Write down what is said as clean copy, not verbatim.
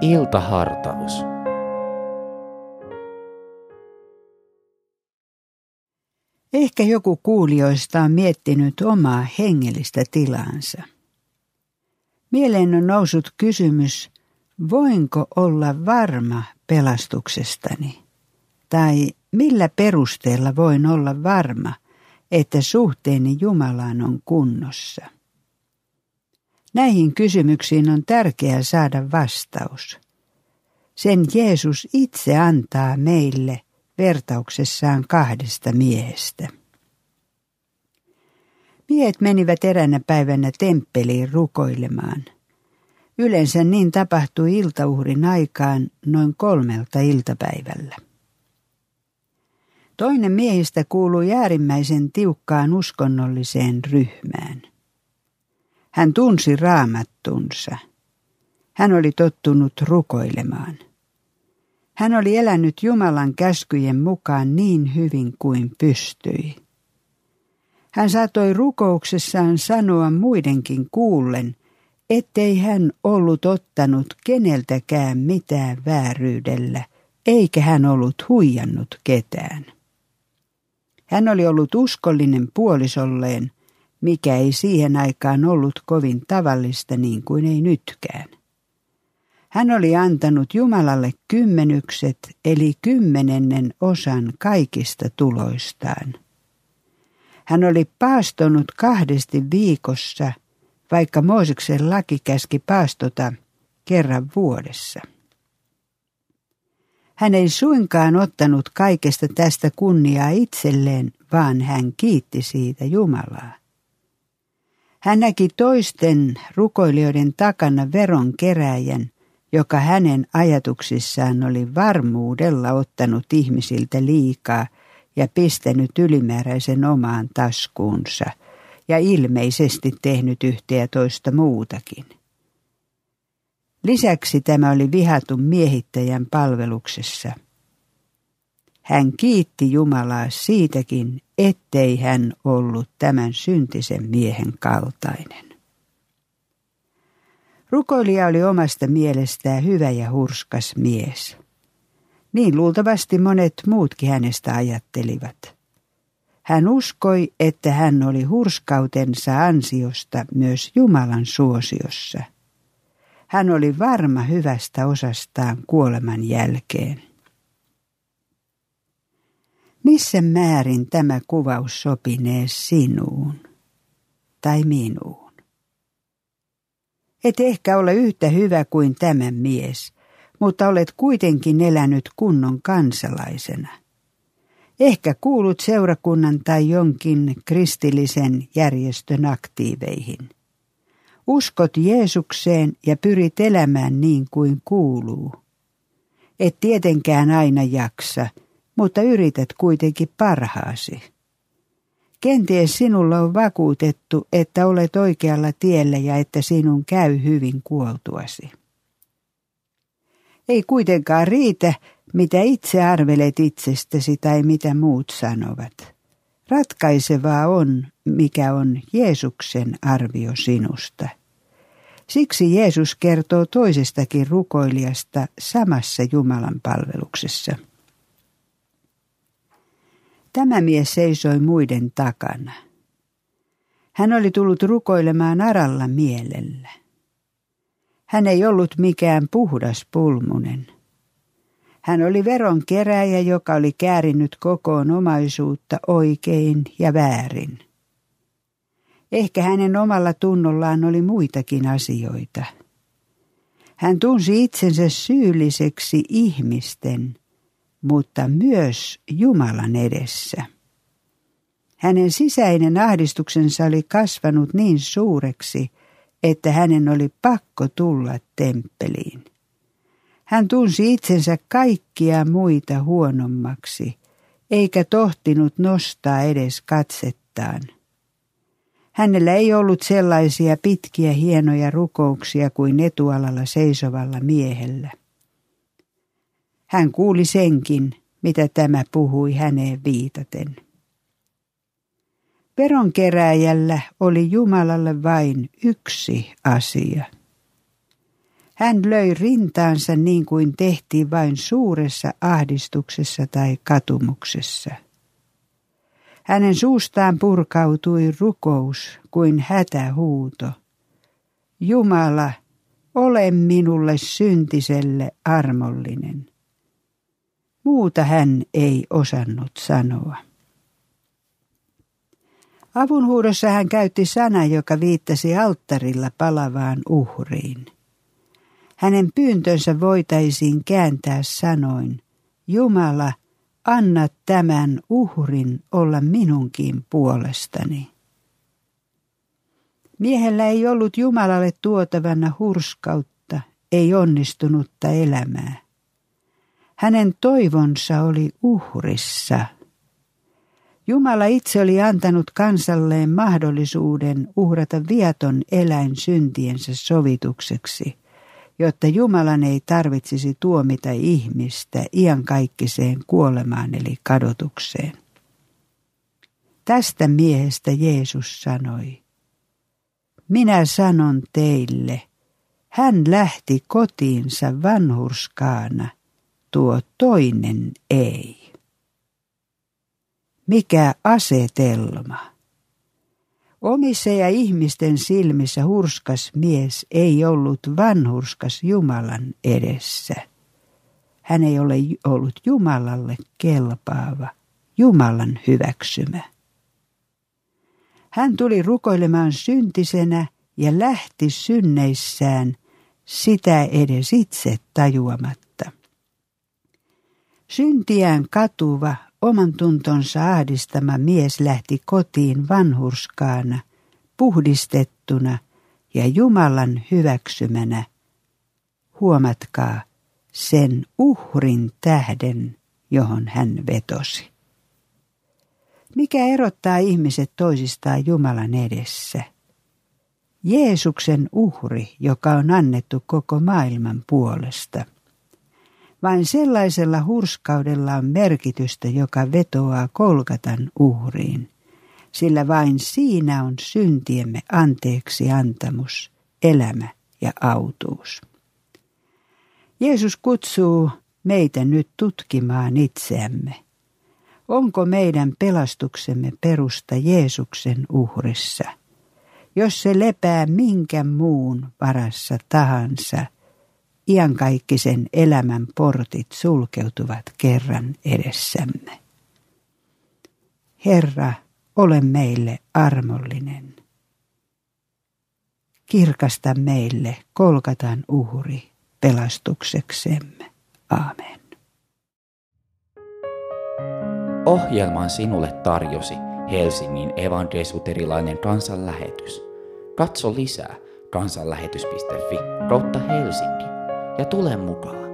Iltahartaus. Ehkä joku kuulijoista on miettinyt omaa hengellistä tilaansa. Mieleen on noussut kysymys, voinko olla varma pelastuksestani? Tai millä perusteella voin olla varma, että suhteeni Jumalaan on kunnossa? Näihin kysymyksiin on tärkeää saada vastaus. Sen Jeesus itse antaa meille vertauksessaan kahdesta miehestä. Miehet menivät eräänä päivänä temppeliin rukoilemaan. Yleensä niin tapahtui iltauhrin aikaan noin 3 iltapäivällä. Toinen miehistä kuului äärimmäisen tiukkaan uskonnolliseen ryhmään. Hän tunsi raamattunsa. Hän oli tottunut rukoilemaan. Hän oli elänyt Jumalan käskyjen mukaan niin hyvin kuin pystyi. Hän saattoi rukouksessaan sanoa muidenkin kuullen, ettei hän ollut ottanut keneltäkään mitään vääryydellä, eikä hän ollut huijannut ketään. Hän oli ollut uskollinen puolisolleen, mikä ei siihen aikaan ollut kovin tavallista niin kuin ei nytkään. Hän oli antanut Jumalalle 10 eli 10% kaikista tuloistaan. Hän oli paastonut 2 viikossa, vaikka Mooseksen laki käski paastota kerran vuodessa. Hän ei suinkaan ottanut kaikesta tästä kunniaa itselleen, vaan hän kiitti siitä Jumalaa. Hän näki toisten rukoilijoiden takana veronkeräjän, joka hänen ajatuksissaan oli varmuudella ottanut ihmisiltä liikaa ja pistänyt ylimääräisen omaan taskuunsa ja ilmeisesti tehnyt yhtä ja toista muutakin. Lisäksi tämä oli vihatun miehittäjän palveluksessa. Hän kiitti Jumalaa siitäkin, ettei hän ollut tämän syntisen miehen kaltainen. Rukoilija oli omasta mielestään hyvä ja hurskas mies. Niin luultavasti monet muutkin hänestä ajattelivat. Hän uskoi, että hän oli hurskautensa ansiosta myös Jumalan suosiossa. Hän oli varma hyvästä osastaan kuoleman jälkeen. Missä määrin tämä kuvaus sopinee sinuun tai minuun? Et ehkä ole yhtä hyvä kuin tämä mies, mutta olet kuitenkin elänyt kunnon kansalaisena. Ehkä kuulut seurakunnan tai jonkin kristillisen järjestön aktiiveihin. Uskot Jeesukseen ja pyrit elämään niin kuin kuuluu. Et tietenkään aina jaksa, mutta yrität kuitenkin parhaasi. Kenties sinulla on vakuutettu, että olet oikealla tiellä ja että sinun käy hyvin kuoltuasi. Ei kuitenkaan riitä, mitä itse arvelet itsestäsi tai mitä muut sanovat. Ratkaisevaa on, mikä on Jeesuksen arvio sinusta. Siksi Jeesus kertoo toisestakin rukoilijasta samassa Jumalan palveluksessa. Tämä mies seisoi muiden takana. Hän oli tullut rukoilemaan aralla mielellä. Hän ei ollut mikään puhdas pulmunen. Hän oli veronkeräjä, joka oli käärinyt kokoon omaisuutta oikein ja väärin. Ehkä hänen omalla tunnollaan oli muitakin asioita. Hän tunsi itsensä syylliseksi ihmisten, mutta myös Jumalan edessä. Hänen sisäinen ahdistuksensa oli kasvanut niin suureksi, että hänen oli pakko tulla temppeliin. Hän tunsi itsensä kaikkia muita huonommaksi, eikä tohtinut nostaa edes katsettaan. Hänellä ei ollut sellaisia pitkiä hienoja rukouksia kuin etualalla seisovalla miehellä. Hän kuuli senkin, mitä tämä puhui häneen viitaten. Veronkeräjällä oli Jumalalle vain yksi asia. Hän löi rintaansa niin kuin tehtiin vain suuressa ahdistuksessa tai katumuksessa. Hänen suustaan purkautui rukous kuin hätähuuto. Jumala, ole minulle syntiselle armollinen. Muuta hän ei osannut sanoa. Avunhuudossa hän käytti sanaa, joka viittasi alttarilla palavaan uhriin. Hänen pyyntönsä voitaisiin kääntää sanoin, Jumala, anna tämän uhrin olla minunkin puolestani. Miehellä ei ollut Jumalalle tuotavana hurskautta, ei onnistunutta elämää. Hänen toivonsa oli uhrissa. Jumala itse oli antanut kansalleen mahdollisuuden uhrata viaton eläin syntiensä sovitukseksi, jotta Jumalan ei tarvitsisi tuomita ihmistä iankaikkiseen kuolemaan eli kadotukseen. Tästä miehestä Jeesus sanoi, minä sanon teille, hän lähti kotiinsa vanhurskaana, tuo toinen ei. Mikä asetelma! Omissa ja ihmisten silmissä hurskas mies ei ollut vanhurskas Jumalan edessä. Hän ei ole ollut Jumalalle kelpaava, Jumalan hyväksymä. Hän tuli rukoilemaan syntisenä ja lähti synneissään sitä edes itse tajuamatta. Syntiään katuva, oman tuntonsa ahdistama mies lähti kotiin vanhurskaana, puhdistettuna ja Jumalan hyväksymänä. Huomatkaa sen uhrin tähden, johon hän vetosi. Mikä erottaa ihmiset toisistaan Jumalan edessä? Jeesuksen uhri, joka on annettu koko maailman puolesta. Vain sellaisella hurskaudella on merkitystä, joka vetoaa Golgatan uhriin, sillä vain siinä on syntiemme anteeksiantamus, elämä ja autuus. Jeesus kutsuu meitä nyt tutkimaan itseämme. Onko meidän pelastuksemme perusta Jeesuksen uhrissa? Jos se lepää minkä muun varassa tahansa, iankaikkisen elämän portit sulkeutuvat kerran edessämme. Herra, ole meille armollinen. Kirkasta meille Golgatan uhri pelastukseksemme. Aamen. Ohjelman sinulle tarjosi Helsingin evankelisuterilainen kansanlähetys. Katso lisää kansanlähetys.fi/Helsinki ja tule mukaan.